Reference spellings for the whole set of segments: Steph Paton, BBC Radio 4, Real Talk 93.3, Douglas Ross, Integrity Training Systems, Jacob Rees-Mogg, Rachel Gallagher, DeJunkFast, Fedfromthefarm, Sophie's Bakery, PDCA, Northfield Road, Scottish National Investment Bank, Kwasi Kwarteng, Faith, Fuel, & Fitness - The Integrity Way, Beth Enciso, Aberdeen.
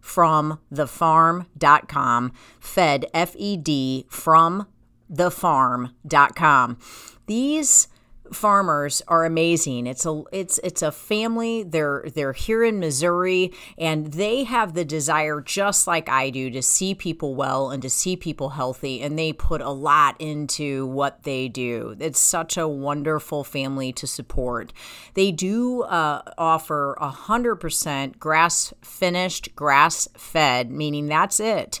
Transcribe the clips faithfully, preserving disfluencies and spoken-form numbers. from the farm dot com, Fed, F E D, from the farm dot com. These farmers are amazing. It's a it's it's a family. They're they're here in Missouri, and they have the desire, just like I do, to see people well and to see people healthy, and they put a lot into what they do. It's such a wonderful family to support. They do uh, offer one hundred percent grass finished, grass fed, meaning that's it.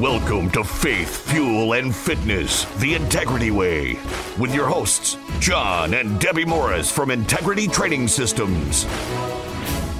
Welcome to Faith, Fuel, and Fitness, The Integrity Way, with your hosts, John and Debbie Morris from Integrity Training Systems.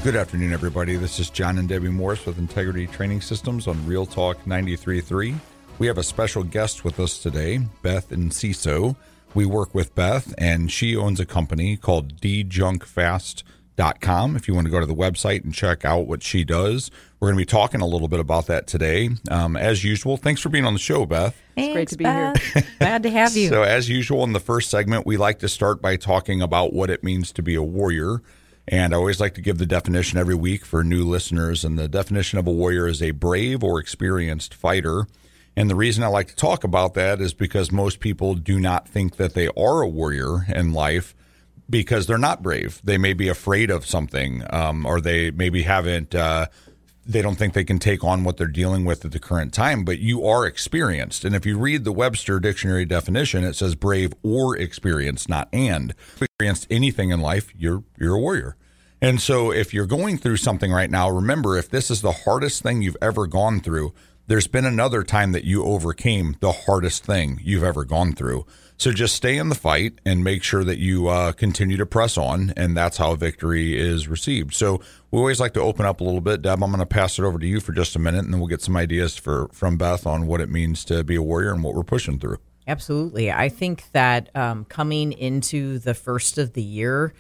Good afternoon, everybody. This is John and Debbie Morris with Integrity Training Systems on Real Talk ninety-three point three. We have a special guest with us today, Beth Enciso. We work with Beth, and she owns a company called D Junk Fast dot com. If you want to go to the website and check out what she does, we're going to be talking a little bit about that today. Um, as usual, thanks for being on the show, Beth. Thanks, it's great to be Beth. Here. Glad to have you. So as usual, in the first segment, we like to start by talking about what it means to be a warrior. And I always like to give the definition every week for new listeners. And the definition of a warrior is a brave or experienced fighter. And the reason I like to talk about that is because most people do not think that they are a warrior in life, because they're not brave. They may be afraid of something, um, or they maybe haven't, uh, they don't think they can take on what they're dealing with at the current time, but you are experienced. And if you read the Webster Dictionary definition, it says brave or experienced, not and. If you experienced anything in life, you're you're a warrior. And so if you're going through something right now, remember, if this is the hardest thing you've ever gone through, there's been another time that you overcame the hardest thing you've ever gone through. So just stay in the fight and make sure that you uh, continue to press on, and that's how victory is received. So we always like to open up a little bit. Deb, I'm going to pass it over to you for just a minute, and then we'll get some ideas for from Beth on what it means to be a warrior and what we're pushing through. Absolutely. I think that um, coming into the first of the year,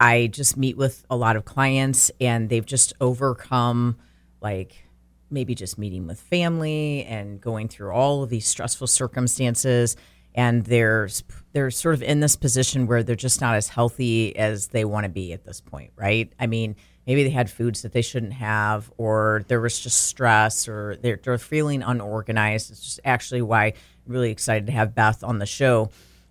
I just meet with a lot of clients, and they've just overcome, like, maybe just meeting with family and going through all of these stressful circumstances. And they're, they're sort of in this position where they're just not as healthy as they want to be at this point, right? I mean, maybe they had foods that they shouldn't have, or there was just stress, or they're, they're feeling unorganized. It's just actually why I'm really excited to have Beth on the show.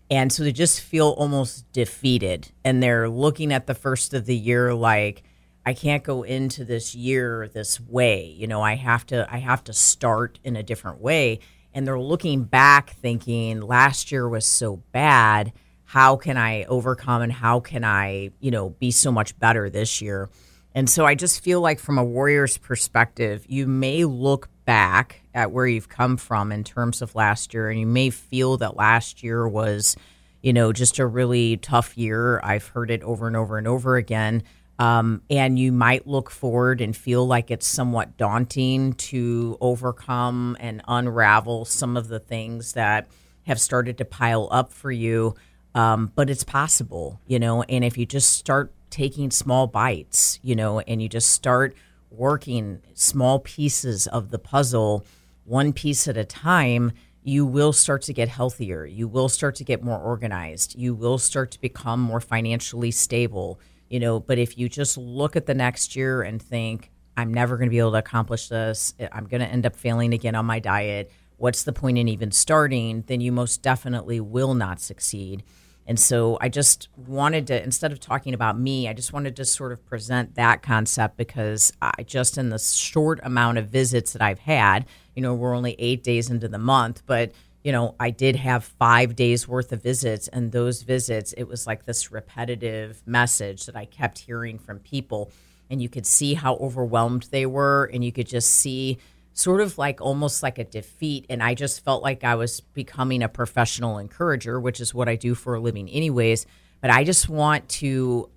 And so they just feel almost defeated. And they're looking at the first of the year like, I can't go into this year this way. You know, I have to I have to start in a different way. And they're looking back thinking last year was so bad. How can I overcome, and how can I, you know, be so much better this year? And so I just feel like from a warrior's perspective, you may look back at where you've come from in terms of last year, and you may feel that last year was, you know, just a really tough year. I've heard it over and over and over again. Um, and you might look forward and feel like it's somewhat daunting to overcome and unravel some of the things that have started to pile up for you. Um, but it's possible, you know, and if you just start taking small bites, you know, and you just start working small pieces of the puzzle, one piece at a time, you will start to get healthier. You will start to get more organized. You will start to become more financially stable. You know, but if you just look at the next year and think, I'm never going to be able to accomplish this, I'm going to end up failing again on my diet, what's the point in even starting? Then you most definitely will not succeed. And so I just wanted to, instead of talking about me, I just wanted to sort of present that concept, because I just, in the short amount of visits that I've had, you know, we're only eight days into the month, but you know, I did have five days worth of visits, and those visits, it was like this repetitive message that I kept hearing from people, and you could see how overwhelmed they were, and you could just see sort of like almost like a defeat. And I just felt like I was becoming a professional encourager, which is what I do for a living anyways. But I just want to,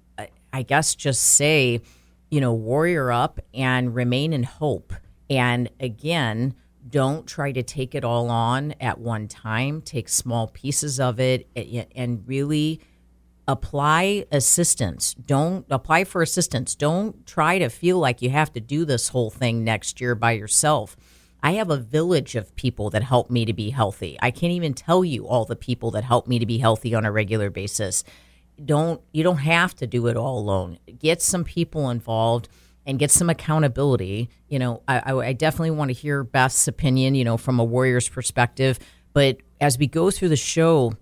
I guess, just say, you know, warrior up and remain in hope. And again, don't try to take it all on at one time. Take small pieces of it and really apply assistance. Don't apply for assistance. Don't try to feel like you have to do this whole thing next year by yourself. I have a village of people that help me to be healthy. I can't even tell you all the people that help me to be healthy on a regular basis. Don't, you don't have to do it all alone. Get some people involved and get some accountability. You know, I, I definitely want to hear Beth's opinion, you know, from a warrior's perspective, But as we go through the show,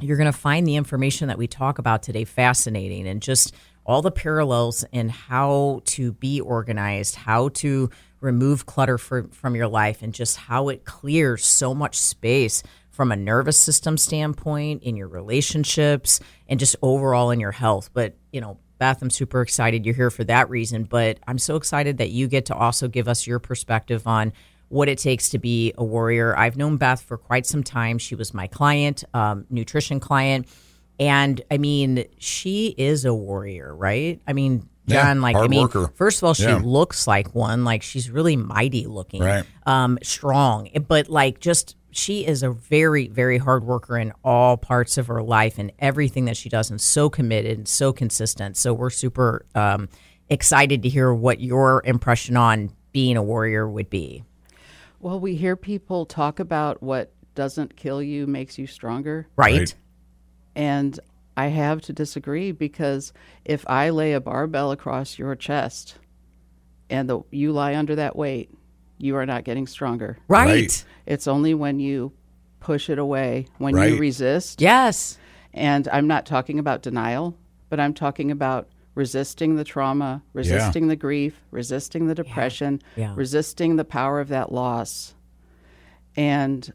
you're going to find the information that we talk about today fascinating, and just all the parallels in how to be organized, how to remove clutter for, from your life, and just how it clears so much space from a nervous system standpoint, in your relationships, and just overall in your health. But, you know, Beth, I'm super excited you're here for that reason, but I'm so excited that you get to also give us your perspective on what it takes to be a warrior. I've known Beth for quite some time. She was my client, um, nutrition client. And I mean, she is a warrior, right? I mean, John, yeah, like, I mean, worker. First of all, she yeah. looks like one, like she's really mighty looking, right. um, strong, but like just, she is a very, very hard worker in all parts of her life and everything that she does, and so committed and so consistent. So we're super um, excited to hear what your impression on being a warrior would be. Well, we hear people talk about what doesn't kill you makes you stronger. Right. right. And I have to disagree, because if I lay a barbell across your chest and the, you lie under that weight, you are not getting stronger. Right. right. It's only when you push it away, when right. you resist. Yes. And I'm not talking about denial, but I'm talking about resisting the trauma, resisting yeah. the grief, resisting the depression, yeah. Yeah. resisting the power of that loss, and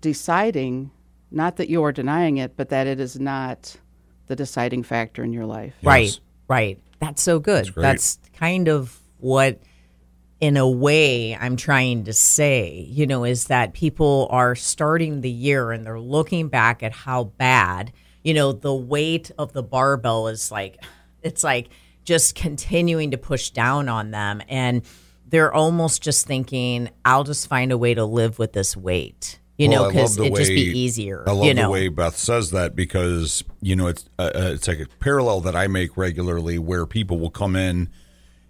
deciding not that you are denying it, but that it is not the deciding factor in your life. Yes. Right, right. That's so good. That's, That's kind of what, in a way, I'm trying to say, you know, is that people are starting the year and they're looking back at how bad, you know, the weight of the barbell is like... It's like just continuing to push down on them. And they're almost just thinking, I'll just find a way to live with this weight, you well, know, because it'd way, just be easier. I love you know? the way Beth says that, because, you know, it's, uh, it's like a parallel that I make regularly, where people will come in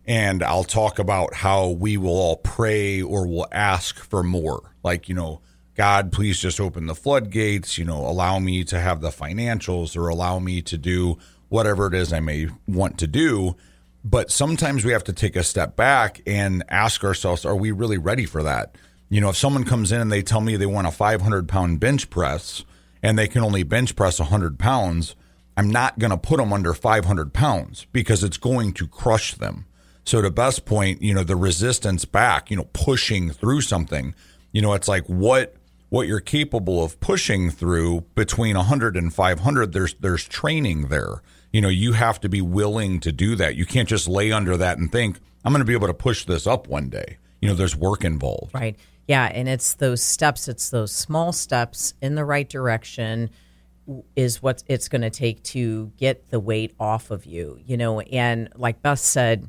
and I'll talk about how we will all pray or will ask for more. Like, you know, God, please just open the floodgates, you know, allow me to have the financials, or allow me to do whatever it is I may want to do. But sometimes we have to take a step back and ask ourselves, are we really ready for that? You know, if someone comes in and they tell me they want a five hundred pound bench press and they can only bench press one hundred pounds, I'm not going to put them under five hundred pounds, because it's going to crush them. So to Beth's point, you know, the resistance back, you know, pushing through something, you know, it's like what what you're capable of pushing through between one hundred and five hundred, there's there's training there. You know, you have to be willing to do that. You can't just lay under that and think, I'm going to be able to push this up one day. You know, there's work involved. Right. Yeah. And it's those steps. It's those small steps in the right direction is what it's going to take to get the weight off of you, you know. And like Beth said,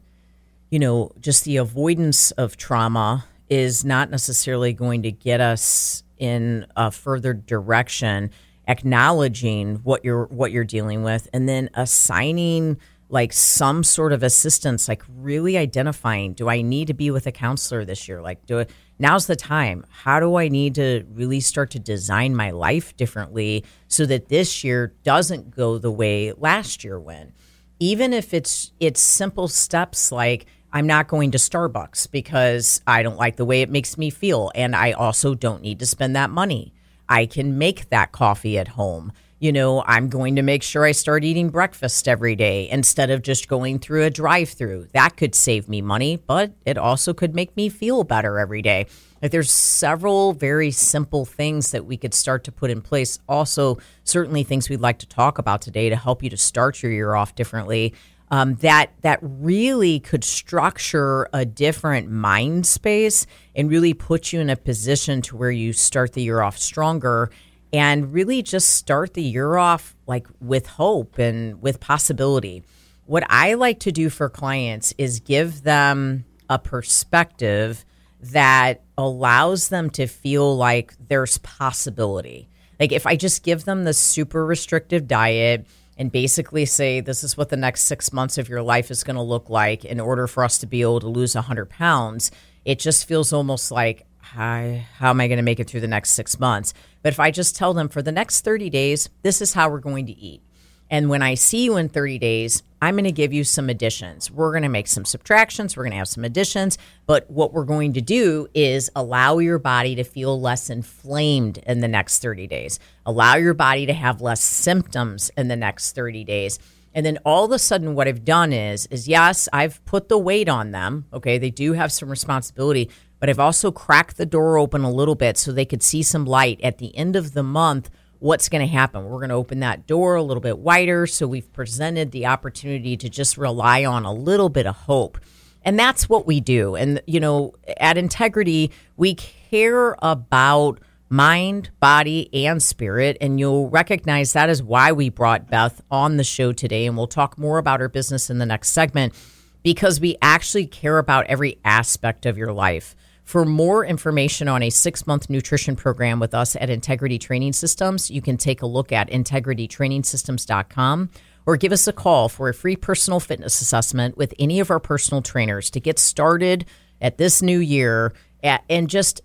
you know, just the avoidance of trauma is not necessarily going to get us in a further direction. Acknowledging what you're what you're dealing with, and then assigning like some sort of assistance, like really identifying, do I need to be with a counselor this year? Like, do it, now's the time. How do I need to really start to design my life differently so that this year doesn't go the way last year went? Even if it's it's simple steps like, I'm not going to Starbucks because I don't like the way it makes me feel, and I also don't need to spend that money. I can make that coffee at home. You know, I'm going to make sure I start eating breakfast every day instead of just going through a drive-through. That could save me money, but it also could make me feel better every day. Like, there's several very simple things that we could start to put in place. Also, certainly things we'd like to talk about today to help you to start your year off differently. Um, that that really could structure a different mind space and really put you in a position to where you start the year off stronger, and really just start the year off like with hope and with possibility. What I like to do for clients is give them a perspective that allows them to feel like there's possibility. Like, if I just give them the super restrictive diet and basically say, this is what the next six months of your life is going to look like in order for us to be able to lose one hundred pounds, it just feels almost like, how, how am I going to make it through the next six months? But if I just tell them, for the next thirty days, this is how we're going to eat. And when I see you in thirty days, I'm going to give you some additions. We're going to make some subtractions. We're going to have some additions. But what we're going to do is allow your body to feel less inflamed in the next thirty days. Allow your body to have less symptoms in the next thirty days. And then all of a sudden what I've done is, is yes, I've put the weight on them. Okay, they do have some responsibility, but I've also cracked the door open a little bit so they could see some light at the end of the month. What's going to happen? We're going to open that door a little bit wider. So we've presented the opportunity to just rely on a little bit of hope. And that's what we do. And, you know, at Integrity, we care about mind, body, and spirit. And you'll recognize that is why we brought Beth on the show today. And we'll talk more about her business in the next segment, because we actually care about every aspect of your life. For more information on a six-month nutrition program with us at Integrity Training Systems, you can take a look at integrity training systems dot com or give us a call for a free personal fitness assessment with any of our personal trainers to get started at this new year at, and just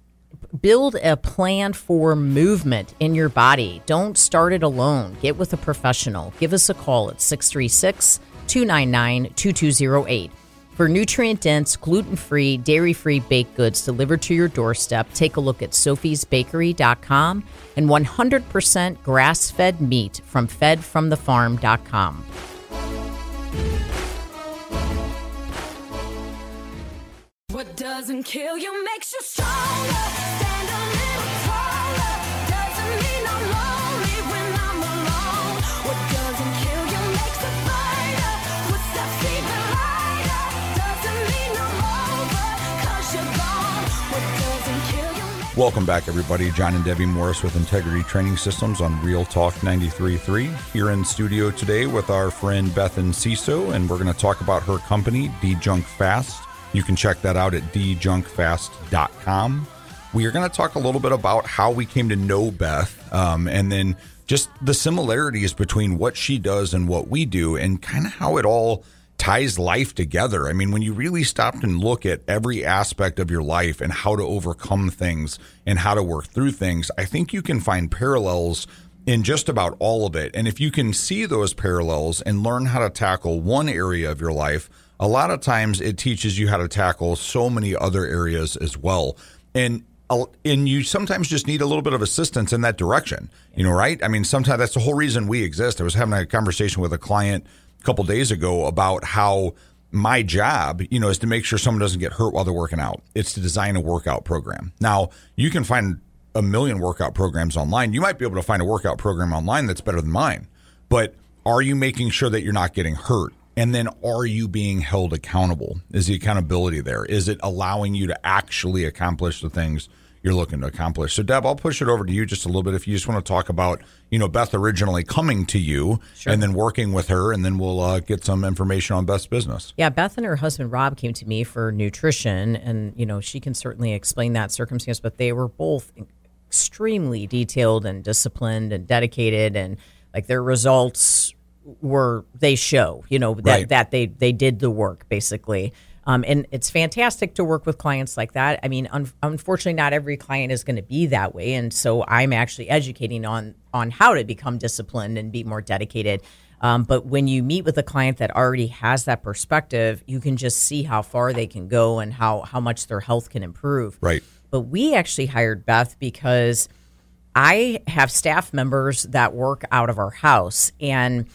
build a plan for movement in your body. Don't start it alone. Get with a professional. Give us a call at six three six, two nine nine, two two zero eight. For nutrient-dense, gluten-free, dairy-free baked goods delivered to your doorstep, take a look at sophies bakery dot com and one hundred percent grass-fed meat from fed from the farm dot com. What doesn't kill you makes you stronger. Stand a little taller. Doesn't mean I'm lonely when I'm alone. What doesn't kill you makes a fighter. What's that feeling lighter? Doesn't mean I'm over, 'cause you're gone. What doesn't kill you makes... Welcome back, everybody. John and Debbie Morris with Integrity Training Systems on Real Talk ninety-three point three. Here in studio today with our friend Beth Enciso, and we're going to talk about her company, DeJunkFast. You can check that out at D junk fast dot com. We are going to talk a little bit about how we came to know Beth, um, and then just the similarities between what she does and what we do, and kind of how it all ties life together. I mean, when you really stop and look at every aspect of your life and how to overcome things and how to work through things, I think you can find parallels in just about all of it. And if you can see those parallels and learn how to tackle one area of your life, a lot of times it teaches you how to tackle so many other areas as well. And and you sometimes just need a little bit of assistance in that direction, you know, right? I mean, sometimes that's the whole reason we exist. I was having a conversation with a client a couple days ago about how my job, you know, is to make sure someone doesn't get hurt while they're working out. It's to design a workout program. Now, you can find a million workout programs online. You might be able to find a workout program online that's better than mine. But are you making sure that you're not getting hurt? And then are you being held accountable? Is the accountability there? Is it allowing you to actually accomplish the things you're looking to accomplish? So, Deb, I'll push it over to you just a little bit if you just want to talk about, you know, Beth originally coming to you sure. and then working with her, and then we'll uh, get some information on Beth's business. Yeah, Beth and her husband, Rob, came to me for nutrition, and, you know, she can certainly explain that circumstance, but they were both extremely detailed and disciplined and dedicated, and, like, their results were they show, you know, that, right. that they, they did the work basically. Um, and it's fantastic to work with clients like that. I mean, un- unfortunately, not every client is going to be that way. And so I'm actually educating on, on how to become disciplined and be more dedicated. Um, but when you meet with a client that already has that perspective, you can just see how far they can go and how, how much their health can improve. Right. But we actually hired Beth because I have staff members that work out of our house, and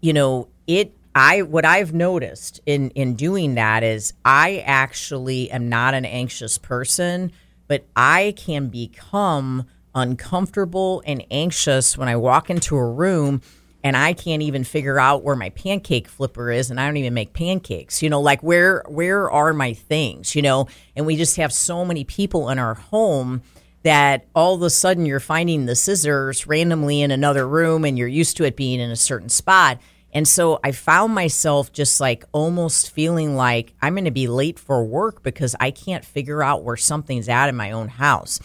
you know, it. I what I've noticed in, in doing that is I actually am not an anxious person, but I can become uncomfortable and anxious when I walk into a room and I can't even figure out where my pancake flipper is, and I don't even make pancakes. You know, like where where are my things? You know, and we just have so many people in our home that all of a sudden you're finding the scissors randomly in another room, and you're used to it being in a certain spot. And so I found myself just like almost feeling like I'm going to be late for work because I can't figure out where something's at in my own house.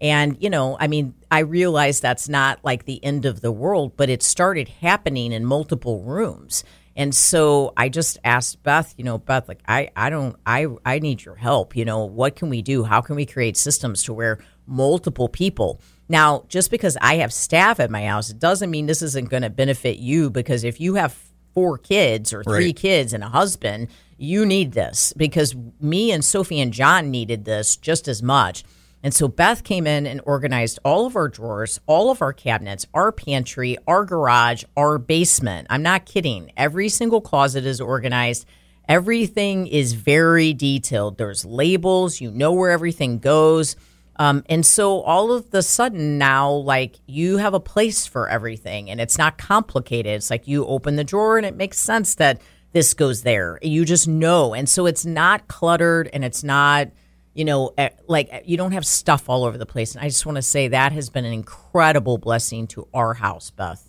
And, you know, I mean, I realize that's not like the end of the world, but it started happening in multiple rooms. And so I just asked Beth, you know, Beth, like, I, I don't, I, I need your help. You know, what can we do? How can we create systems to where multiple people Now, just because I have staff at my house, it doesn't mean this isn't going to benefit you, because if you have four kids or three right. kids and a husband, you need this, because me and Sophie and John needed this just as much. And so Beth came in and organized all of our drawers, all of our cabinets, our pantry, our garage, our basement. I'm not kidding. Every single closet is organized. Everything is very detailed. There's labels. You know where everything goes. Um, and so all of the sudden now, like, you have a place for everything, and it's not complicated. It's like you open the drawer and it makes sense that this goes there. You just know. And so it's not cluttered, and it's not, you know, like, you don't have stuff all over the place. And I just want to say that has been an incredible blessing to our house, Beth.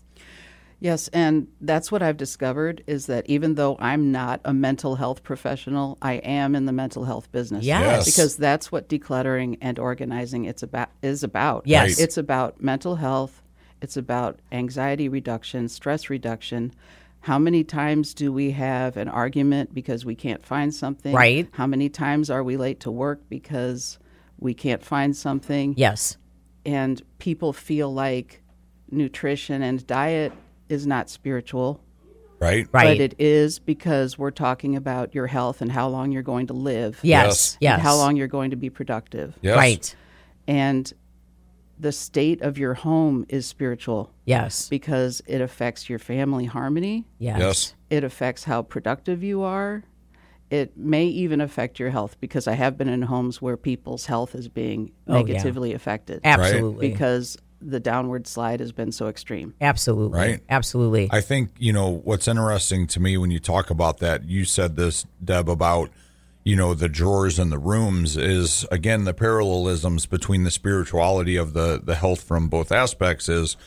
Yes, and that's what I've discovered, is that even though I'm not a mental health professional, I am in the mental health business. Yes. yes. Because that's what decluttering and organizing it's about is about. Yes. Right. It's about mental health. It's about anxiety reduction, stress reduction. How many times do we have an argument because we can't find something? Right. How many times are we late to work because we can't find something? Yes. And people feel like nutrition and diet is not spiritual. Right. Right. But it is, because we're talking about your health and how long you're going to live. Yes. Yes. And how long you're going to be productive. Yes. Right. And the state of your home is spiritual. Yes. Because it affects your family harmony. Yes. yes. It affects how productive you are. It may even affect your health, because I have been in homes where people's health is being negatively oh, yeah. affected. Absolutely. Right. Because the downward slide has been so extreme. Absolutely. Right. Absolutely. I think, you know, what's interesting to me when you talk about that, you said this, Deb, about, you know, the drawers and the rooms, is, again, the parallelisms between the spirituality of the, the health from both aspects is,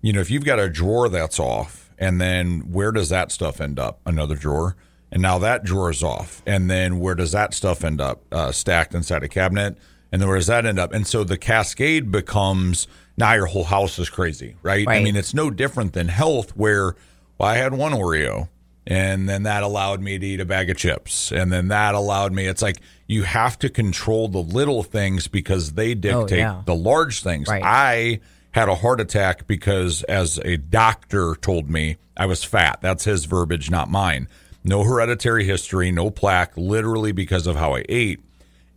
you know, if you've got a drawer that's off, and then where does that stuff end up? Another drawer. And now that drawer is off. And then where does that stuff end up? Uh, stacked inside a cabinet. And then where does that end up? And so the cascade becomes, now your whole house is crazy, right? right. I mean, it's no different than health, where, well, I had one Oreo, and then that allowed me to eat a bag of chips. And then that allowed me. It's like you have to control the little things, because they dictate oh, yeah. the large things. Right. I had a heart attack because, as a doctor told me, I was fat. That's his verbiage, not mine. No hereditary history, no plaque, literally because of how I ate.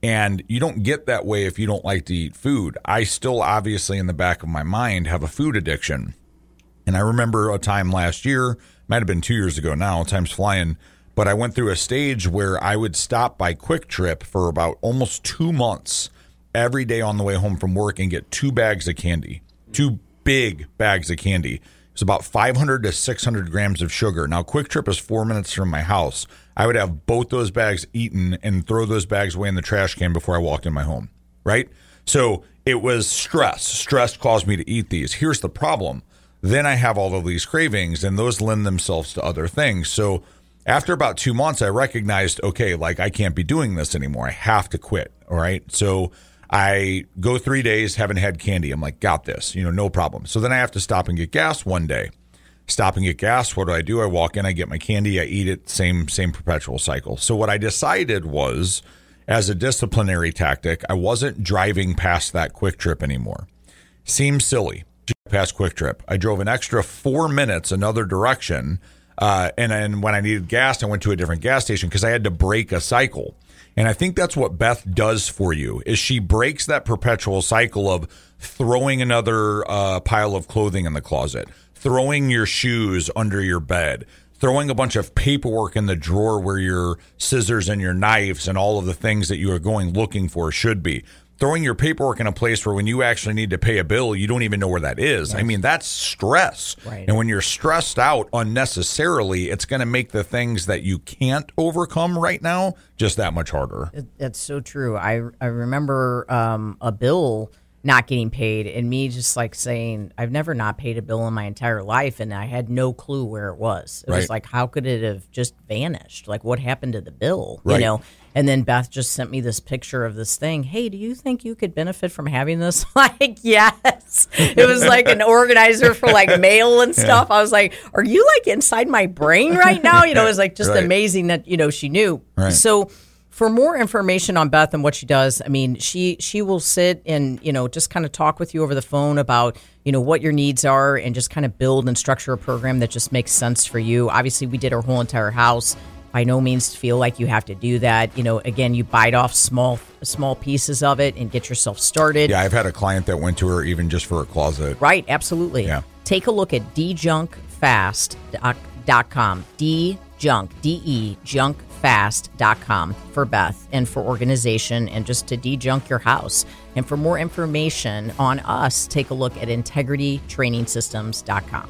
And you don't get that way if you don't like to eat food. I still obviously in the back of my mind have a food addiction. And I remember a time last year, might have been two years ago now, time's flying, but I went through a stage where I would stop by Quick Trip for about almost two months every day on the way home from work and get two bags of candy, two big bags of candy. It's about five hundred to six hundred grams of sugar. Now, Quick Trip is four minutes from my house. I would have both those bags eaten and throw those bags away in the trash can before I walked in my home, right? So it was stress. Stress caused me to eat these. Here's the problem. Then I have all of these cravings, and those lend themselves to other things. So after about two months, I recognized, okay, like, I can't be doing this anymore. I have to quit. All right. So I go three days, haven't had candy. I'm like, got this, you know, no problem. So then I have to stop and get gas one day. Stop and get gas. What do I do? I walk in, I get my candy, I eat it. Same, same perpetual cycle. So what I decided was, as a disciplinary tactic, I wasn't driving past that Quick Trip anymore. Seems silly. Past Quick Trip, I drove an extra four minutes another direction, uh, and then when I needed gas, I went to a different gas station, because I had to break a cycle. And I think that's what Beth does for you, is she breaks that perpetual cycle of throwing another uh, pile of clothing in the closet, throwing your shoes under your bed, throwing a bunch of paperwork in the drawer where your scissors and your knives and all of the things that you are going looking for should be. Throwing your paperwork in a place where, when you actually need to pay a bill, you don't even know where that is. Right. I mean, that's stress. Right. And when you're stressed out unnecessarily, it's going to make the things that you can't overcome right now just that much harder. It, that's so true. I, I remember um, a bill not getting paid, and me just like saying, I've never not paid a bill in my entire life, and I had no clue where it was. It right. was like, how could it have just vanished? Like, what happened to the bill? Right. You know? And then Beth just sent me this picture of this thing. Hey, do you think you could benefit from having this? Like, yes. It was like an organizer for like mail and stuff. Yeah. I was like, are you like inside my brain right now? You know, it was like just right. amazing that, you know, she knew. Right. So For more information on Beth and what she does, I mean, she she will sit and, you know, just kind of talk with you over the phone about, you know, what your needs are and just kind of build and structure a program that just makes sense for you. Obviously, we did our whole entire house. By no means feel like you have to do that. You know, again, you bite off small small pieces of it and get yourself started. Yeah, I've had a client that went to her even just for a closet. Right, absolutely. Yeah. Take a look at D Junk Fast dot com. D-Junk, D-E, junk fast dot com for Beth and for organization and just to de-junk your house. And for more information on us, take a look at integrity training systems dot com.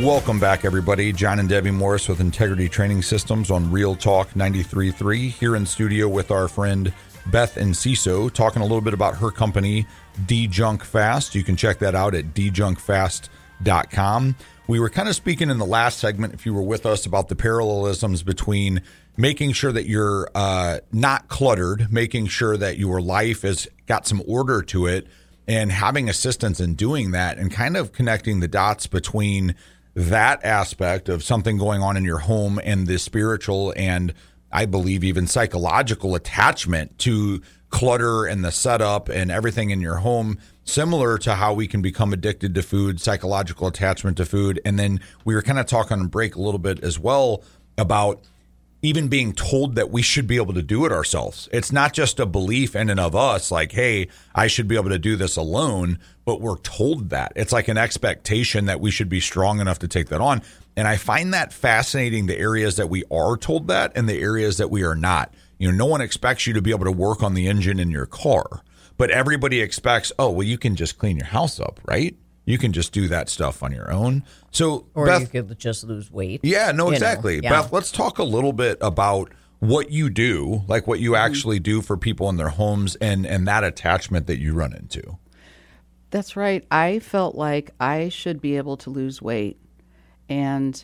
Welcome back, everybody. John and Debbie Morris with Integrity Training Systems on Real Talk ninety-three point three. Here in studio with our friend Beth Enciso, talking a little bit about her company, DeJunkFast. You can check that out at D Junk Fast dot com. We were kind of speaking in the last segment, if you were with us, about the parallelisms between making sure that you're uh, not cluttered, making sure that your life has got some order to it, and having assistance in doing that, and kind of connecting the dots between that aspect of something going on in your home and the spiritual and I believe even psychological attachment to clutter and the setup and everything in your home, similar to how we can become addicted to food, psychological attachment to food. And then we were kind of talking on break a little bit as well about even being told that we should be able to do it ourselves. It's not just a belief in and of us like, hey, I should be able to do this alone, but we're told that. It's like an expectation that we should be strong enough to take that on. And I find that fascinating, the areas that we are told that and the areas that we are not. You know, no one expects you to be able to work on the engine in your car, but everybody expects, oh, well, you can just clean your house up, right? You can just do that stuff on your own. So, or Beth, you could just lose weight. Yeah, no, exactly. Yeah. Beth, let's talk a little bit about what you do, like what you actually do for people in their homes and, and that attachment that you run into. That's right. I felt like I should be able to lose weight. And,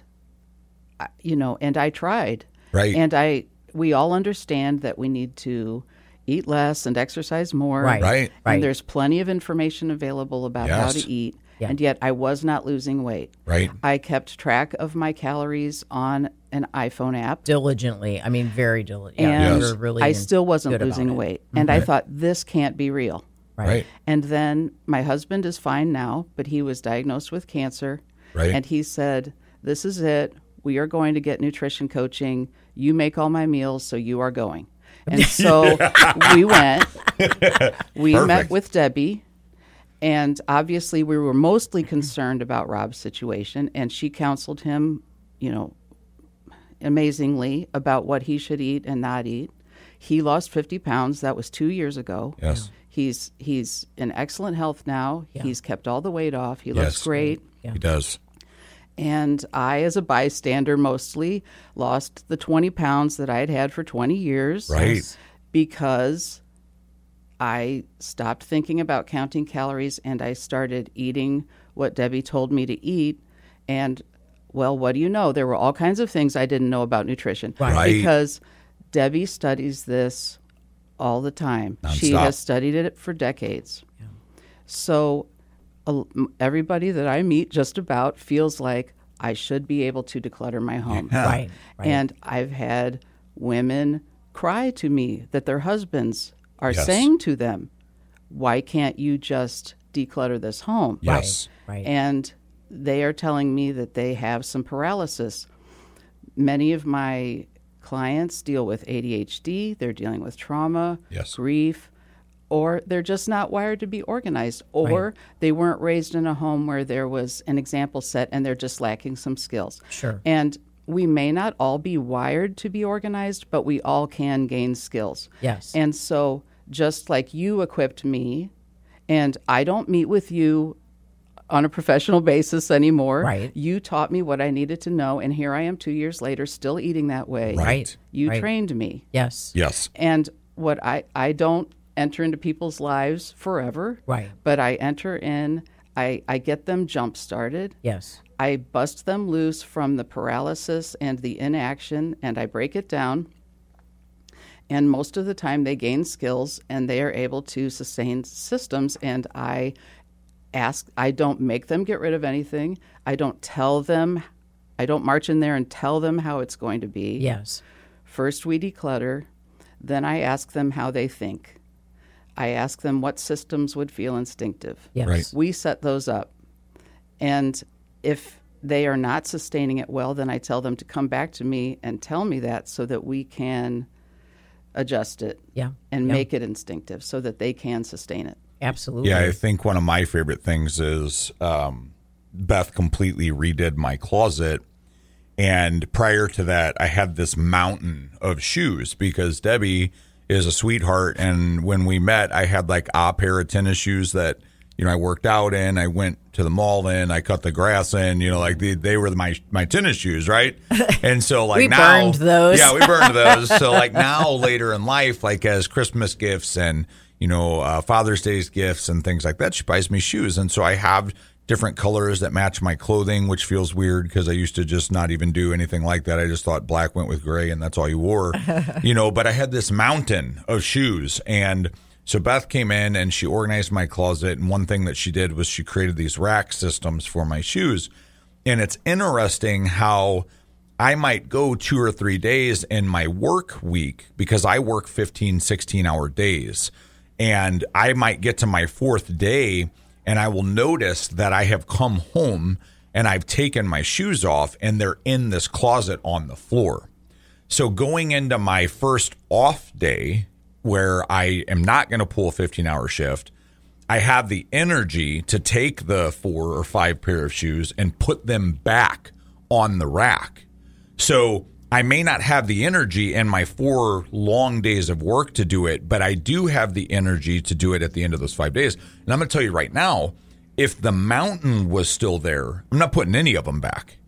you know, and I tried. Right. And I we all understand that we need to eat less and exercise more. Right. Right. And there's plenty of information available about yes. how to eat. Yeah. And yet I was not losing weight. Right. I kept track of my calories on an iPhone app. Diligently. I mean, very diligently. And yes. really I still wasn't losing weight. And right. I thought, this can't be real. Right. right. And then my husband is fine now, but he was diagnosed with cancer. Right. And he said, this is it. We are going to get nutrition coaching. You make all my meals, so you are going. And so yeah. we went. We Perfect. met with Debbie. And obviously, we were mostly concerned about Rob's situation, and she counseled him, you know, amazingly about what he should eat and not eat. He lost fifty pounds. That was two years ago. Yes. He's he's in excellent health now. Yeah. He's kept all the weight off. He yes. looks great. Yeah. He does. And I, as a bystander mostly, lost the twenty pounds that I had had for twenty years. Right. Because I stopped thinking about counting calories and I started eating what Debbie told me to eat. And, well, what do you know? There were all kinds of things I didn't know about nutrition. Right. Because Debbie studies this all the time. Non-stop. She has studied it for decades. Yeah. So uh, everybody that I meet just about feels like I should be able to declutter my home. Yeah. Right. Right. And I've had women cry to me that their husbands are yes. saying to them, why can't you just declutter this home? Yes. Right. Right. And they are telling me that they have some paralysis. Many of my clients deal with A D H D. They're dealing with trauma, yes. grief, or they're just not wired to be organized, or right. they weren't raised in a home where there was an example set and they're just lacking some skills. Sure. And we may not all be wired to be organized, but we all can gain skills. Yes. And so just like you equipped me, and I don't meet with you on a professional basis anymore. Right. You taught me what I needed to know, and here I am two years later still eating that way. Right. You right. trained me. Yes. Yes. And what I, I don't enter into people's lives forever. Right. But I enter in, I, I get them jump started. Yes. I bust them loose from the paralysis and the inaction, and I break it down. And most of the time they gain skills and they are able to sustain systems. And I ask, I don't make them get rid of anything. I don't tell them, I don't march in there and tell them how it's going to be. Yes. First we declutter, then I ask them how they think. I ask them what systems would feel instinctive. Yes. Right. We set those up. And if they are not sustaining it well, then I tell them to come back to me and tell me that so that we can adjust it yeah. and yeah. make it instinctive so that they can sustain it. Absolutely. Yeah, I think one of my favorite things is um, Beth completely redid my closet. And prior to that, I had this mountain of shoes because Debbie is a sweetheart. And when we met, I had like a pair of tennis shoes that, you know, I worked out in, I went to the mall in, I cut the grass in, you know, like they, they were my my tennis shoes, right? And so like we now. We burned those. Yeah, we burned those. So like now later in life, like as Christmas gifts and, you know, uh, Father's Day's gifts and things like that, she buys me shoes. And so I have different colors that match my clothing, which feels weird because I used to just not even do anything like that. I just thought black went with gray and that's all you wore, you know, but I had this mountain of shoes. And so Beth came in and she organized my closet. And one thing that she did was she created these rack systems for my shoes. And it's interesting how I might go two or three days in my work week because I work fifteen, sixteen hour days. And I might get to my fourth day and I will notice that I have come home and I've taken my shoes off and they're in this closet on the floor. So going into my first off day, where I am not going to pull a fifteen-hour shift, I have the energy to take the four or five pair of shoes and put them back on the rack. So I may not have the energy in my four long days of work to do it, but I do have the energy to do it at the end of those five days. And I'm going to tell you right now, if the mountain was still there, I'm not putting any of them back.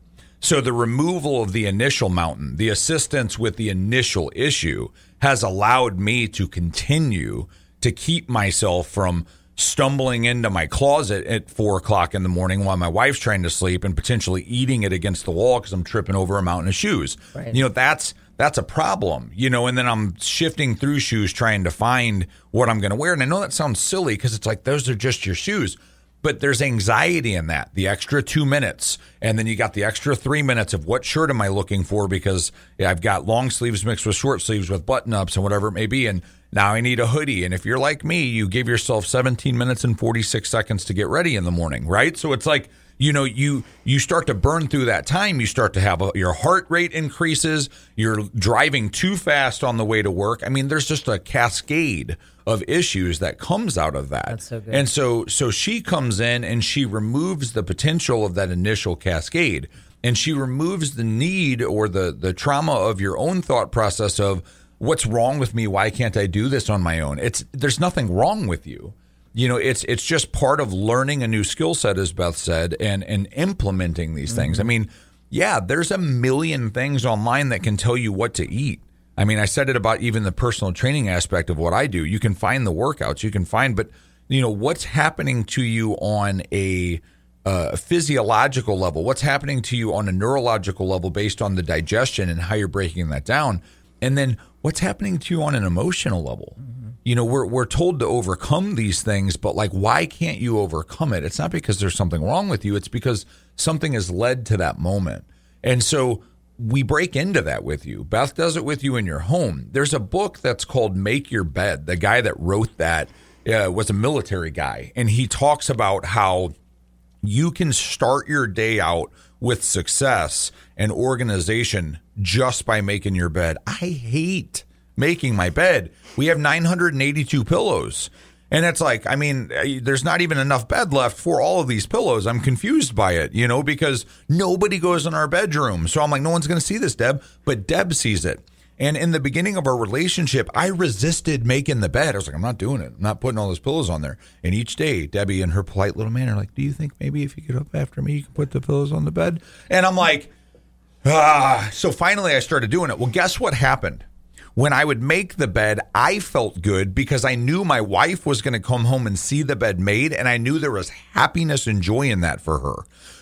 So the removal of the initial mountain, the assistance with the initial issue, has allowed me to continue to keep myself from stumbling into my closet at four o'clock in the morning while my wife's trying to sleep and potentially eating it against the wall because I'm tripping over a mountain of shoes. Right. You know, that's that's a problem, you know, and then I'm shifting through shoes trying to find what I'm going to wear. And I know that sounds silly because it's like those are just your shoes. But there's anxiety in that, the extra two minutes. And then you got the extra three minutes of what shirt am I looking for? Because I've got long sleeves mixed with short sleeves with button ups and whatever it may be. And now I need a hoodie. And if you're like me, you give yourself seventeen minutes and forty-six seconds to get ready in the morning, right? So it's like, you know, you you start to burn through that time. You start to have a, your heart rate increases. You're driving too fast on the way to work. I mean, there's just a cascade of issues that comes out of that. That's so good. And so so she comes in and she removes the potential of that initial cascade. And she removes the need or the the trauma of your own thought process of what's wrong with me? Why can't I do this on my own? It's there's nothing wrong with you. You know, it's it's just part of learning a new skill set, as Beth said, and, and implementing these mm-hmm. things. I mean, yeah, there's a million things online that can tell you what to eat. I mean, I said it about even the personal training aspect of what I do. You can find the workouts, you can find, but, you know, what's happening to you on a uh, physiological level? What's happening to you on a neurological level based on the digestion and how you're breaking that down? And then what's happening to you on an emotional level? Mm-hmm. You know, we're we're told to overcome these things, but like, why can't you overcome it? It's not because there's something wrong with you. It's because something has led to that moment. And so we break into that with you. Beth does it with you in your home. There's a book that's called Make Your Bed. The guy that wrote that uh, was a military guy. And he talks about how you can start your day out with success and organization just by making your bed. I hate making my bed. We have nine hundred eighty-two pillows. And it's like, I mean, there's not even enough bed left for all of these pillows. I'm confused by it, you know, because nobody goes in our bedroom. So I'm like, no one's going to see this, Deb. But Deb sees it. And in the beginning of our relationship, I resisted making the bed. I was like, I'm not doing it. I'm not putting all those pillows on there. And each day, Debbie, in her polite little manner, like, do you think maybe if you get up after me, you can put the pillows on the bed? And I'm like, ah. So finally, I started doing it. Well, guess what happened? when I would make the bed, I felt good because I knew my wife was going to come home and see the bed made, and I knew there was happiness and joy in that for her.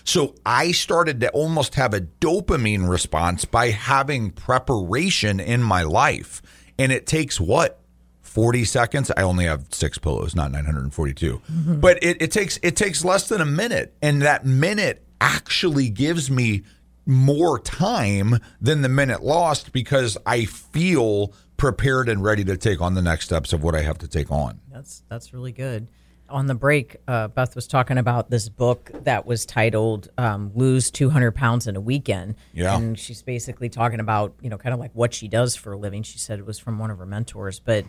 So I started to almost have a dopamine response by having preparation in my life. And it takes what? forty seconds. I only have six pillows, not nine hundred forty-two. Mm-hmm. But it, it takes it takes less than a minute. And that minute actually gives me more time than the minute lost because I feel prepared and ready to take on the next steps of what I have to take on. That's that's really good. On the break, uh, Beth was talking about this book that was titled um, Lose two hundred pounds in a Weekend. Yeah. And she's basically talking about, you know, kind of like what she does for a living. She said it was from one of her mentors. But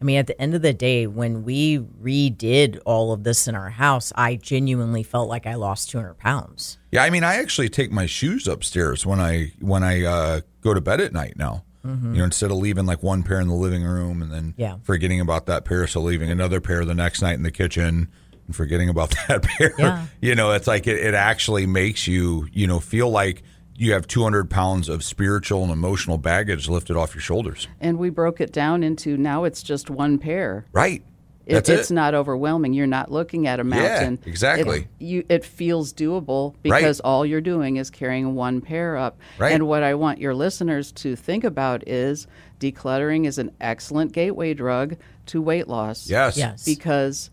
I mean, at the end of the day, when we redid all of this in our house, I genuinely felt like I lost two hundred pounds. Yeah, I mean, I actually take my shoes upstairs when I when I uh, go to bed at night now. Mm-hmm. You know, instead of leaving like one pair in the living room and then yeah. forgetting about that pair, so leaving another pair the next night in the kitchen and forgetting about that pair. Yeah. You know, it's like it, it actually makes you, you know, feel like you have two hundred pounds of spiritual and emotional baggage lifted off your shoulders. And we broke it down into now it's just one pair. Right. It, That's it's it. not overwhelming. You're not looking at a mountain. Yeah, exactly. It, you, it feels doable because right. all you're doing is carrying one pair up. Right. And what I want your listeners to think about is decluttering is an excellent gateway drug to weight loss. Yes. Yes. Because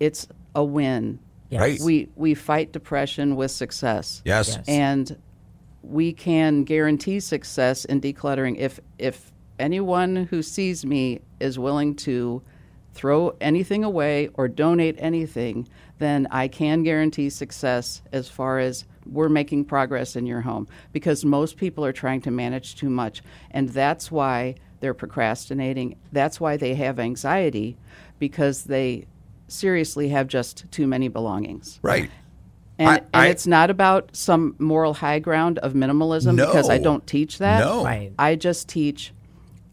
it's a win. Yes. Right. We, we fight depression with success. Yes. Yes. And we can guarantee success in decluttering. If if anyone who sees me is willing to throw anything away or donate anything, then I can guarantee success as far as we're making progress in your home, because most people are trying to manage too much. And that's why they're procrastinating. That's why they have anxiety, because they seriously have just too many belongings. Right. And, I, and I, it's not about some moral high ground of minimalism, no, because I don't teach that. No. Right. I just teach,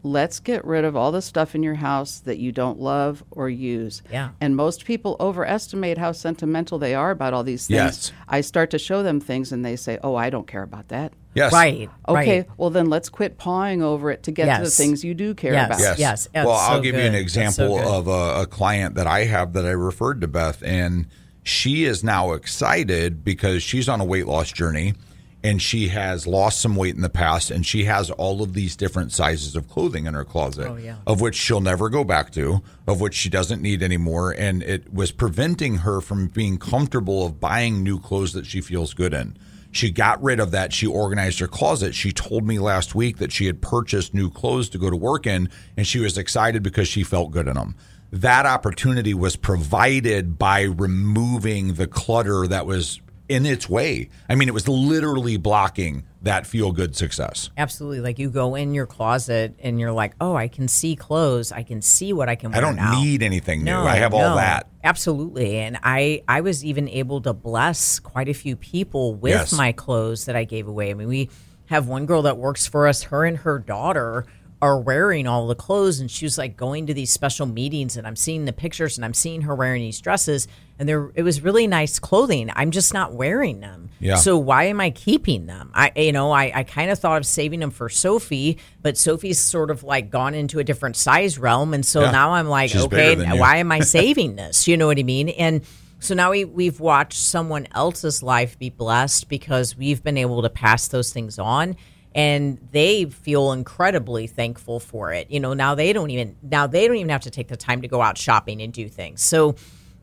let's get rid of all the stuff in your house that you don't love or use. Yeah. And most people overestimate how sentimental they are about all these things. Yes. I start to show them things and they say, oh, I don't care about that. Yes. Right. Okay, right. Well, then let's quit pawing over it to get yes. to the things you do care yes. about. Yes. Yes. That's well, I'll so give good. you an example so of a, a client that I have that I referred to Beth. And she is now excited because she's on a weight loss journey. And she has lost some weight in the past, and she has all of these different sizes of clothing in her closet, oh, yeah. of which she'll never go back to, of which she doesn't need anymore. And it was preventing her from being comfortable of buying new clothes that she feels good in. She got rid of that. She organized her closet. She told me last week that she had purchased new clothes to go to work in, and she was excited because she felt good in them. That opportunity was provided by removing the clutter that was in its way. I mean, it was literally blocking that feel-good success. Absolutely. Like, you go in your closet and you're like, oh, I can see clothes. I can see what I can wear I don't now. need anything new. No, I have no. all that. Absolutely. And I, I was even able to bless quite a few people with yes. my clothes that I gave away. I mean, we have one girl that works for us. Her and her daughter are wearing all the clothes, and she was like going to these special meetings, and I'm seeing the pictures and I'm seeing her wearing these dresses, and there it was really nice clothing. I'm just not wearing them. Yeah. So why am I keeping them? I you know, I, I kind of thought of saving them for Sophie, but Sophie's sort of like gone into a different size realm. And so yeah. now I'm like, she's okay, why am I saving this? You know what I mean? And so now we, we've watched someone else's life be blessed because we've been able to pass those things on. And they feel incredibly thankful for it. You know, now they don't even now they don't even have to take the time to go out shopping and do things. So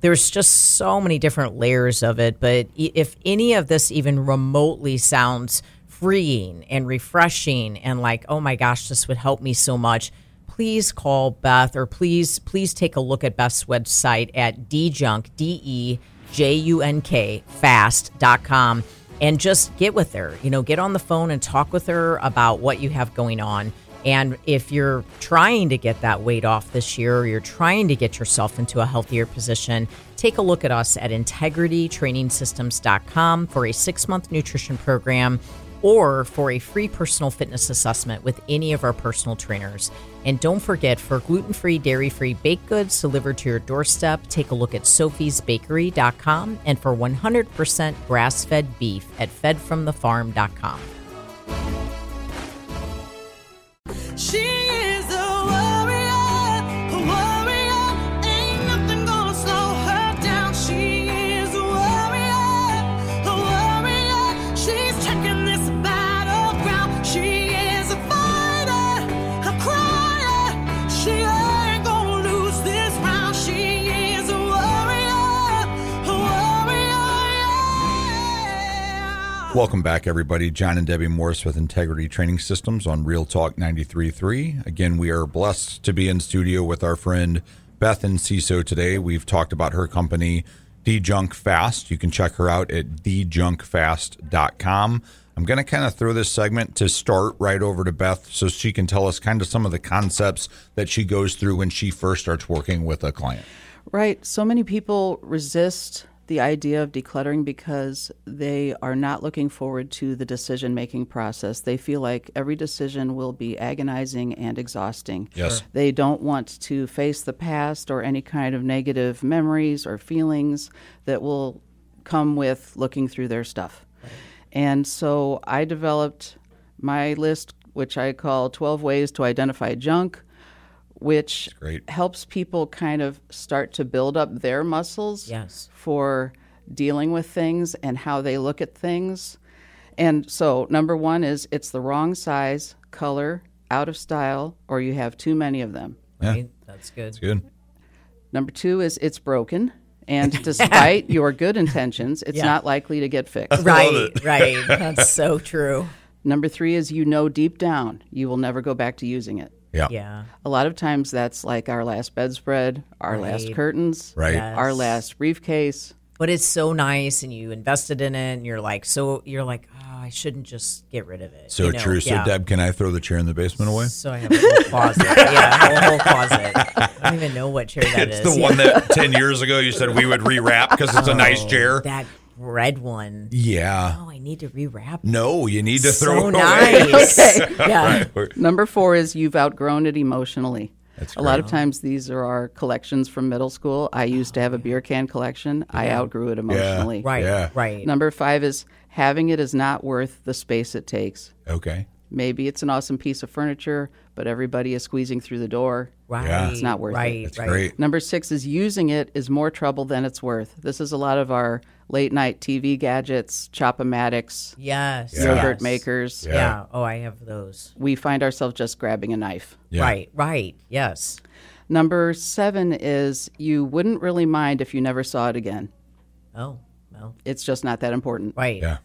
there's just so many different layers of it. But if any of this even remotely sounds freeing and refreshing and like, oh, my gosh, this would help me so much, please call Beth, or please, please take a look at Beth's website at DeJunk, D E J U N K, fast dot com. And just get with her, you know, get on the phone and talk with her about what you have going on. And if you're trying to get that weight off this year, or you're trying to get yourself into a healthier position, take a look at us at integrity training systems dot com for a six-month nutrition program or for a free personal fitness assessment with any of our personal trainers. And don't forget, for gluten-free, dairy-free baked goods delivered to your doorstep, take a look at sophies bakery dot com, and for one hundred percent grass-fed beef at fed from the farm dot com. She is a Welcome back, everybody. John and Debbie Morris with Integrity Training Systems on Real Talk ninety-three point three. Again, we are blessed to be in studio with our friend Beth Enciso today. We've talked about her company, DeJunkFast. You can check her out at D junk fast dot com. I'm going to kind of throw this segment to start right over to Beth so she can tell us kind of some of the concepts that she goes through when she first starts working with a client. Right. So many people resist the idea of decluttering because they are not looking forward to the decision-making process. They feel like every decision will be agonizing and exhausting. Yes. They don't want to face the past or any kind of negative memories or feelings that will come with looking through their stuff. Right. And so I developed my list, which I call twelve Ways to Identify Junk, which helps people kind of start to build up their muscles yes. for dealing with things and how they look at things. And so number one is it's the wrong size, color, out of style, or you have too many of them. Yeah. Right? That's good. That's good. Number two is it's broken. And despite your good intentions, it's yeah. not likely to get fixed. Right, right. That's so true. Number three is you know deep down you will never go back to using it. Yeah. yeah. A lot of times that's like our last bedspread, our right. last curtains, right. yes. our last briefcase. But it's so nice and you invested in it and you're like, so you're like, oh, I shouldn't just get rid of it. So you know? True. So yeah. Deb, can I throw the chair in the basement away? So I have a whole closet. yeah, a whole, whole closet. I don't even know what chair that it's is. It's the yeah. one that ten years ago you said we would rewrap because it's oh, a nice chair. That red one. Yeah. Oh, I need to rewrap it. No, you need to so throw it nice. Away. okay. Yeah. Right. Number four is you've outgrown it emotionally. A lot of times these are our collections from middle school. I used to have a beer can collection. Yeah. I outgrew it emotionally. Yeah. Right, yeah. right. Number five is having it is not worth the space it takes. Okay. Maybe it's an awesome piece of furniture, but everybody is squeezing through the door. Right. Yeah. It's not worth right. it. That's right. great. Number six is using it is more trouble than it's worth. This is a lot of our late night T V gadgets, Chop-O-Matics, yes. yeah. yogurt yes. makers. Yeah. yeah. Oh, I have those. We find ourselves just grabbing a knife. Yeah. Right. Right. Yes. Number seven is you wouldn't really mind if you never saw it again. Oh, well. It's just not that important. Right. Yeah.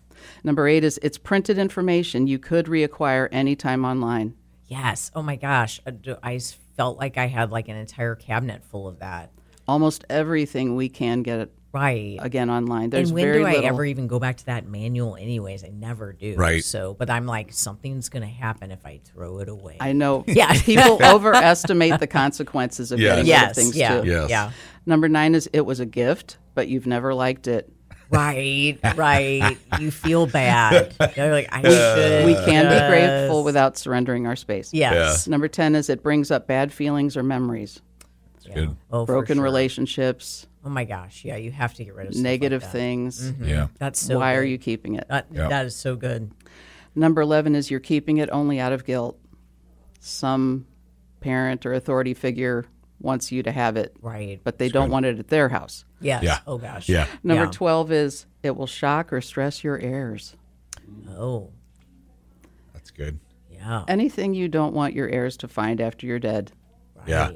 Number eight is it's printed information you could reacquire anytime online. Yes. Oh, my gosh. I felt like I had like an entire cabinet full of that. Almost everything we can get right again online. There's and when very do I little... ever even go back to that manual anyways? I never do. Right. So, but I'm like, something's going to happen if I throw it away. I know. Yeah. People overestimate the consequences of yes. getting yes. rid of things, yeah. too. Yes. Yeah. Number nine is it was a gift, but you've never liked it. Right, right. You feel bad. You're like, I should. We can yes. be grateful without surrendering our space. Yes. Yeah. Number ten is it brings up bad feelings or memories. Yeah. Good. Oh, broken sure. relationships. Oh my gosh. Yeah, you have to get rid of stuff negative like that. Things. Mm-hmm. Yeah. That's so why good. Are you keeping it? That, yeah. that is so good. Number eleven is you're keeping it only out of guilt. Some parent or authority figure wants you to have it. Right. But they That's don't good. Want it at their house. Yes. Yeah. Oh, gosh. Yeah. Number yeah. twelve is it will shock or stress your heirs. Oh. That's good. Yeah. Anything you don't want your heirs to find after you're dead. Right. Yeah.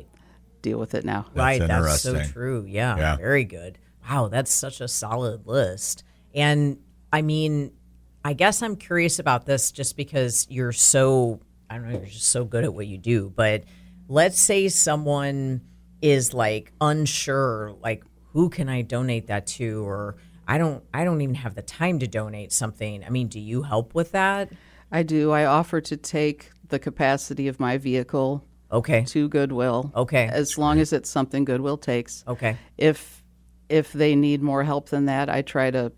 Deal with it now. That's right. That's so true. Yeah. yeah. Very good. Wow. That's such a solid list. And I mean, I guess I'm curious about this just because you're so, I don't know, you're just so good at what you do, but let's say someone is like unsure, like who can I donate that to? Or I don't, I don't even have the time to donate something. I mean, do you help with that? I do. I offer to take the capacity of my vehicle okay. to Goodwill. Okay. As long as it's something Goodwill takes. Okay. If, if they need more help than that, I try to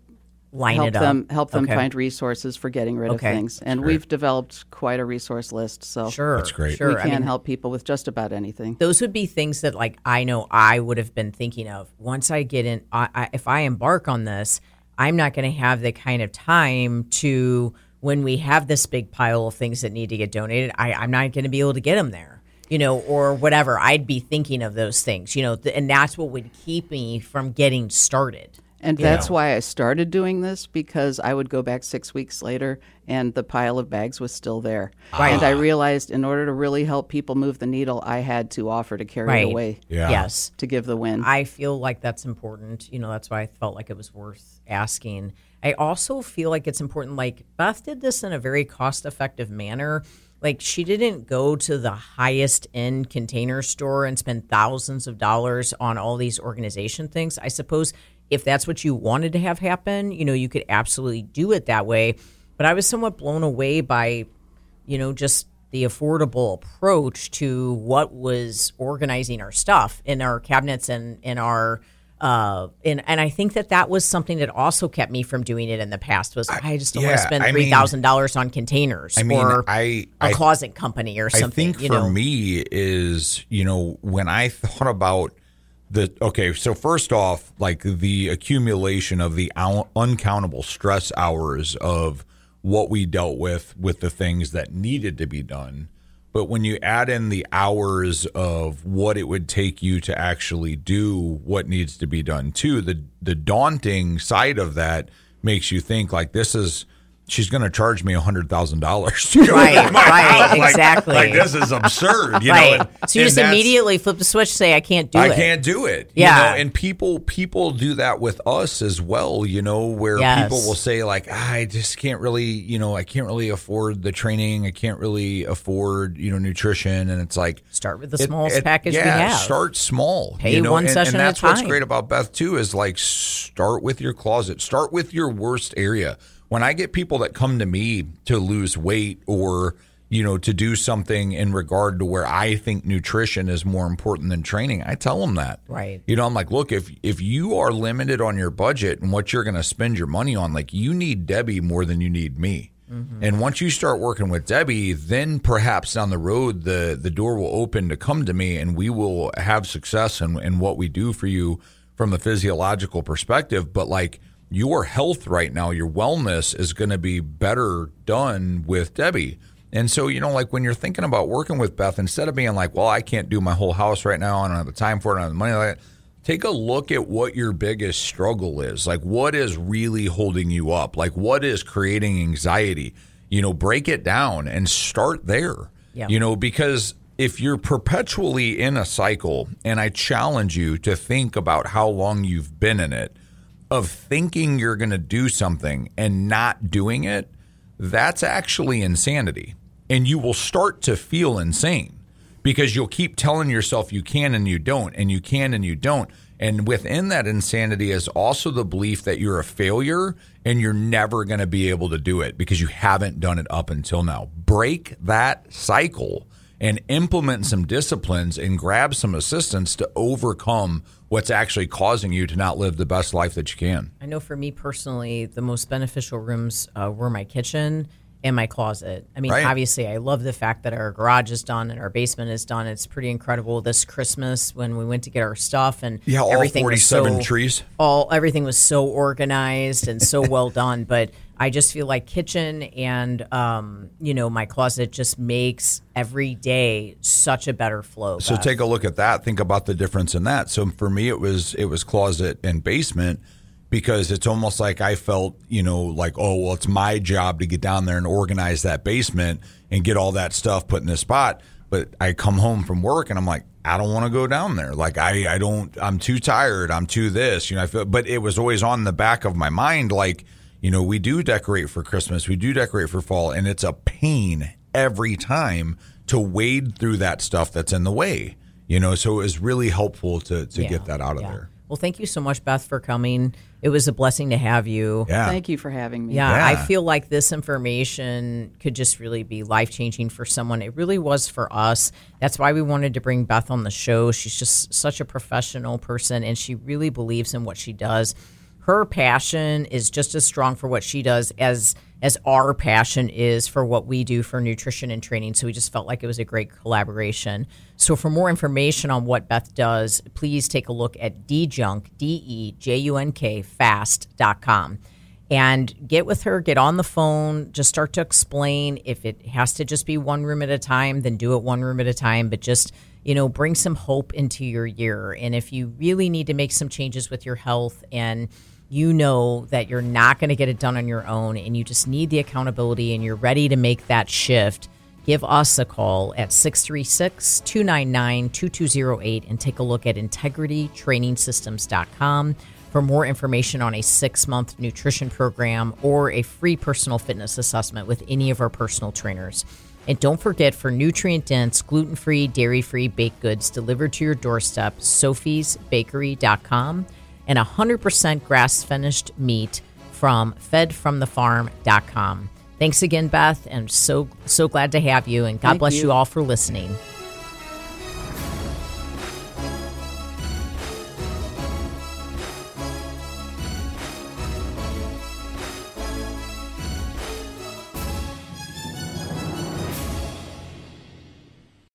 Line help it up. Them help them okay. find resources for getting rid okay. of things. That's and great. We've developed quite a resource list. So sure. That's great. Sure. We can I mean, help people with just about anything. Those would be things that like I know I would have been thinking of. Once I get in I, I, if I embark on this, I'm not gonna have the kind of time to when we have this big pile of things that need to get donated, I, I'm not gonna be able to get them there. You know, or whatever. I'd be thinking of those things, you know, th- and that's what would keep me from getting started. And that's yeah. why I started doing this, because I would go back six weeks later and the pile of bags was still there. Right. And I realized in order to really help people move the needle, I had to offer to carry right. it away. Yeah. Yes. To give the win. I feel like that's important. You know, that's why I felt like it was worth asking. I also feel like it's important, like Beth did this in a very cost-effective manner. Like she didn't go to the highest end container store and spend thousands of dollars on all these organization things. I suppose if that's what you wanted to have happen, you know, you could absolutely do it that way. But I was somewhat blown away by, you know, just the affordable approach to what was organizing our stuff in our cabinets and in our Uh, and, and I think that that was something that also kept me from doing it in the past was I, I just don't yeah, want to spend three thousand dollars on containers I mean, or I, a I, closet company or something. I think you for know. me is, you know, when I thought about the, okay, so first off, like the accumulation of the uncountable stress hours of what we dealt with, with the things that needed to be done. But when you add in the hours of what it would take you to actually do what needs to be done too, the the daunting side of that makes you think like this is, she's going to charge me one hundred thousand dollars. Right, right, like, exactly. Like this is absurd. You right. know? And, so you just immediately flip the switch, say I can't do I it. I can't do it. Yeah. You know? And people people do that with us as well, you know, where yes. people will say like, ah, I just can't really, you know, I can't really afford the training. I can't really afford, you know, nutrition. And it's like. Start with the smallest it, it, package yeah, we have. Start small. Pay you know? one and, session and at a time. And that's what's great about Beth too is like start with your closet. Start with your worst area. When I get people that come to me to lose weight or, you know, to do something in regard to where I think nutrition is more important than training, I tell them that. Right. You know, I'm like, look, if if you are limited on your budget and what you're going to spend your money on, like you need Debbie more than you need me. Mm-hmm. And once you start working with Debbie, then perhaps down the road, the, the door will open to come to me and we will have success in, in what we do for you from the physiological perspective. But like, your health right now, your wellness is going to be better done with Debbie. And so, you know, like when you're thinking about working with Beth, instead of being like, well, I can't do my whole house right now. I don't have the time for it. I don't have the money like that. Take a look at what your biggest struggle is. Like what is really holding you up? Like what is creating anxiety? You know, break it down and start there, yeah. you know, because if you're perpetually in a cycle, and I challenge you to think about how long you've been in it, of thinking you're going to do something and not doing it, that's actually insanity. And you will start to feel insane because you'll keep telling yourself you can and you don't, and you can and you don't. And within that insanity is also the belief that you're a failure and you're never going to be able to do it because you haven't done it up until now. Break that cycle and implement some disciplines and grab some assistance to overcome what's actually causing you to not live the best life that you can. I know for me personally, the most beneficial rooms uh, were my kitchen and my closet. I mean, right. obviously, I love the fact that our garage is done and our basement is done. It's pretty incredible. This Christmas, when we went to get our stuff and yeah, all everything forty-seven was so, trees. All everything was so organized and so well done. But I just feel like kitchen and um, you know, my closet just makes every day such a better flow. So Beth, take a look at that. Think about the difference in that. So for me, it was it was closet and basement. Because it's almost like I felt, you know, like, oh, well, it's my job to get down there and organize that basement and get all that stuff put in a spot. But I come home from work and I'm like, I don't want to go down there. Like, I, I don't, I'm too tired. I'm too this, you know, I feel, but it was always on the back of my mind. Like, you know, we do decorate for Christmas. We do decorate for fall. And it's a pain every time to wade through that stuff that's in the way, you know, so it was really helpful to, to yeah, get that out of yeah. there. Well, thank you so much, Beth, for coming. It was a blessing to have you. Yeah. Thank you for having me. Yeah, yeah, I feel like this information could just really be life-changing for someone. It really was for us. That's why we wanted to bring Beth on the show. She's just such a professional person, and she really believes in what she does. Her passion is just as strong for what she does as as our passion is for what we do for nutrition and training. So we just felt like it was a great collaboration. So for more information on what Beth does, please take a look at DeJunk, D E J U N K, fast dot com. And get with her, get on the phone, just start to explain. If it has to just be one room at a time, then do it one room at a time. But just, you know, bring some hope into your year. And if you really need to make some changes with your health and you know that you're not going to get it done on your own and you just need the accountability and you're ready to make that shift, give us a call at six three six, two nine nine, two two zero eight and take a look at integrity training systems dot com. For more information on a six-month nutrition program or a free personal fitness assessment with any of our personal trainers. And don't forget, for nutrient-dense, gluten-free, dairy-free baked goods delivered to your doorstep, Sophie's Bakery dot com and one hundred percent grass-finished meat from Fed from the farm dot com. Thanks again, Beth, and so so glad to have you, and God Thank bless you. you all for listening.